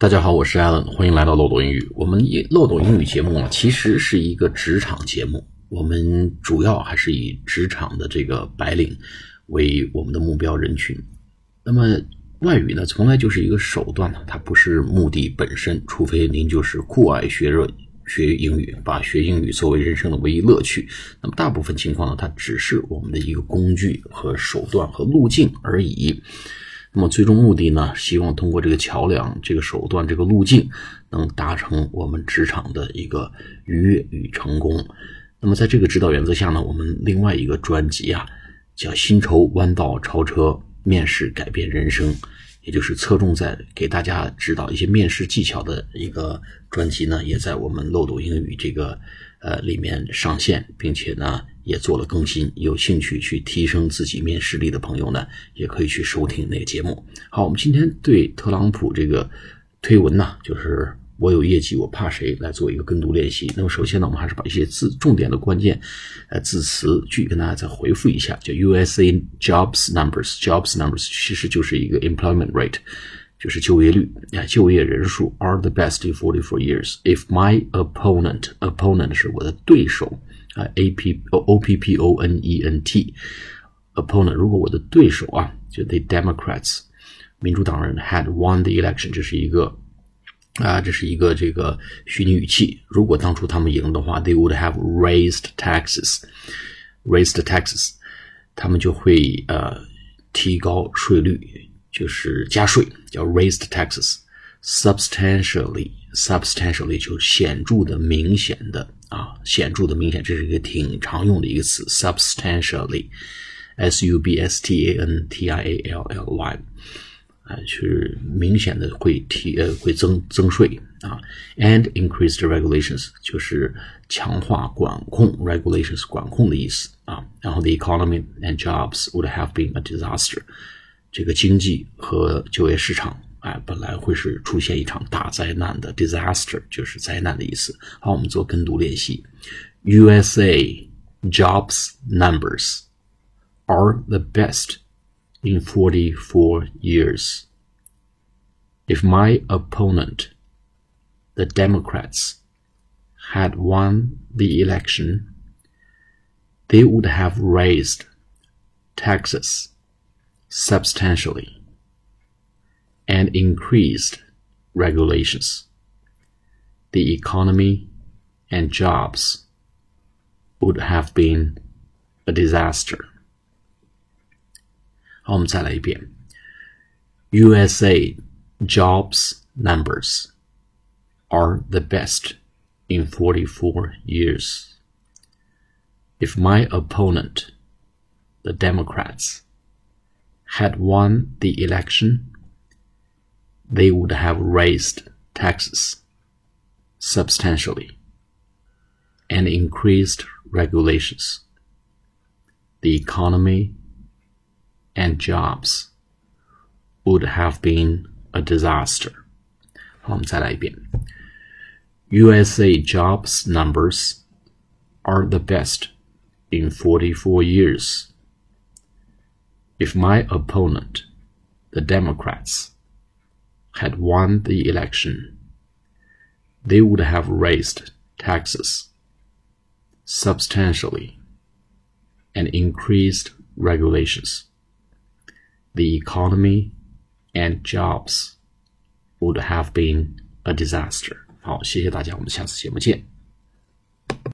大家好，我是 Alan， 欢迎来到漏斗英语。我们漏斗英语节目呢，其实是一个职场节目，我们主要还是以职场的这个白领为我们的目标人群。那么外语呢，从来就是一个手段，它不是目的本身，除非您就是酷爱学英语，把学英语作为人生的唯一乐趣。那么大部分情况呢，它只是我们的一个工具和手段和路径而已。那么最终目的呢，希望通过这个桥梁、这个手段、这个路径，能达成我们职场的一个愉悦与成功。那么在这个指导原则下呢，我们另外一个专辑啊，叫薪酬弯道超车，面试改变人生，也就是侧重在给大家指导一些面试技巧的一个专辑呢，也在我们漏斗英语这个里面上线，并且呢也做了更新，有兴趣去提升自己面试力的朋友呢，也可以去收听那个节目。好，我们今天对特朗普这个推文呢，就是我有业绩我怕谁，来做一个跟读练习。那么首先呢，我们还是把一些重点的关键字词句跟大家再回复一下。就 USA jobs numbers， jobs numbers 其实就是一个 employment rate， 就是就业率，就业人数 are the best in 44 years. If my opponent 是我的对手。Opponent opponent 如果我的对手啊，就 the Democrats 民主党人 had won the election， 这是一个这个虚拟语气，如果当初他们赢的话 they would have raised taxes 他们就会提高税率，就是加税，叫 raised taxes substantially 就显著的明显的显著的明显，这是一个挺常用的一个词 substantially substantially 是明显的会增税and increased regulations 就是强化管控 regulations 管控的意思然后 the economy and jobs would have been a disaster 这个经济和就业市场本来会是出现一场大灾难的 disaster 就是灾难的意思。好，我们做跟读练习。USA jobs numbers are the best in 44 years. If my opponent, the Democrats, had won the election, they would have raised taxes substantially.And increased regulations. The economy and jobs would have been a disaster. 好，我们再来一遍。USA jobs numbers are the best in 44 years. If my opponent, the Democrats, had won the election,They would have raised taxes substantially and increased regulations. The economy and jobs would have been a disaster. 好，我们再来一遍。USA jobs numbers are the best in 44 years. If my opponent, the Democrats,had won the election, they would have raised taxes substantially and increased regulations. The economy and jobs would have been a disaster. 好，谢谢大家，我们下次节目见。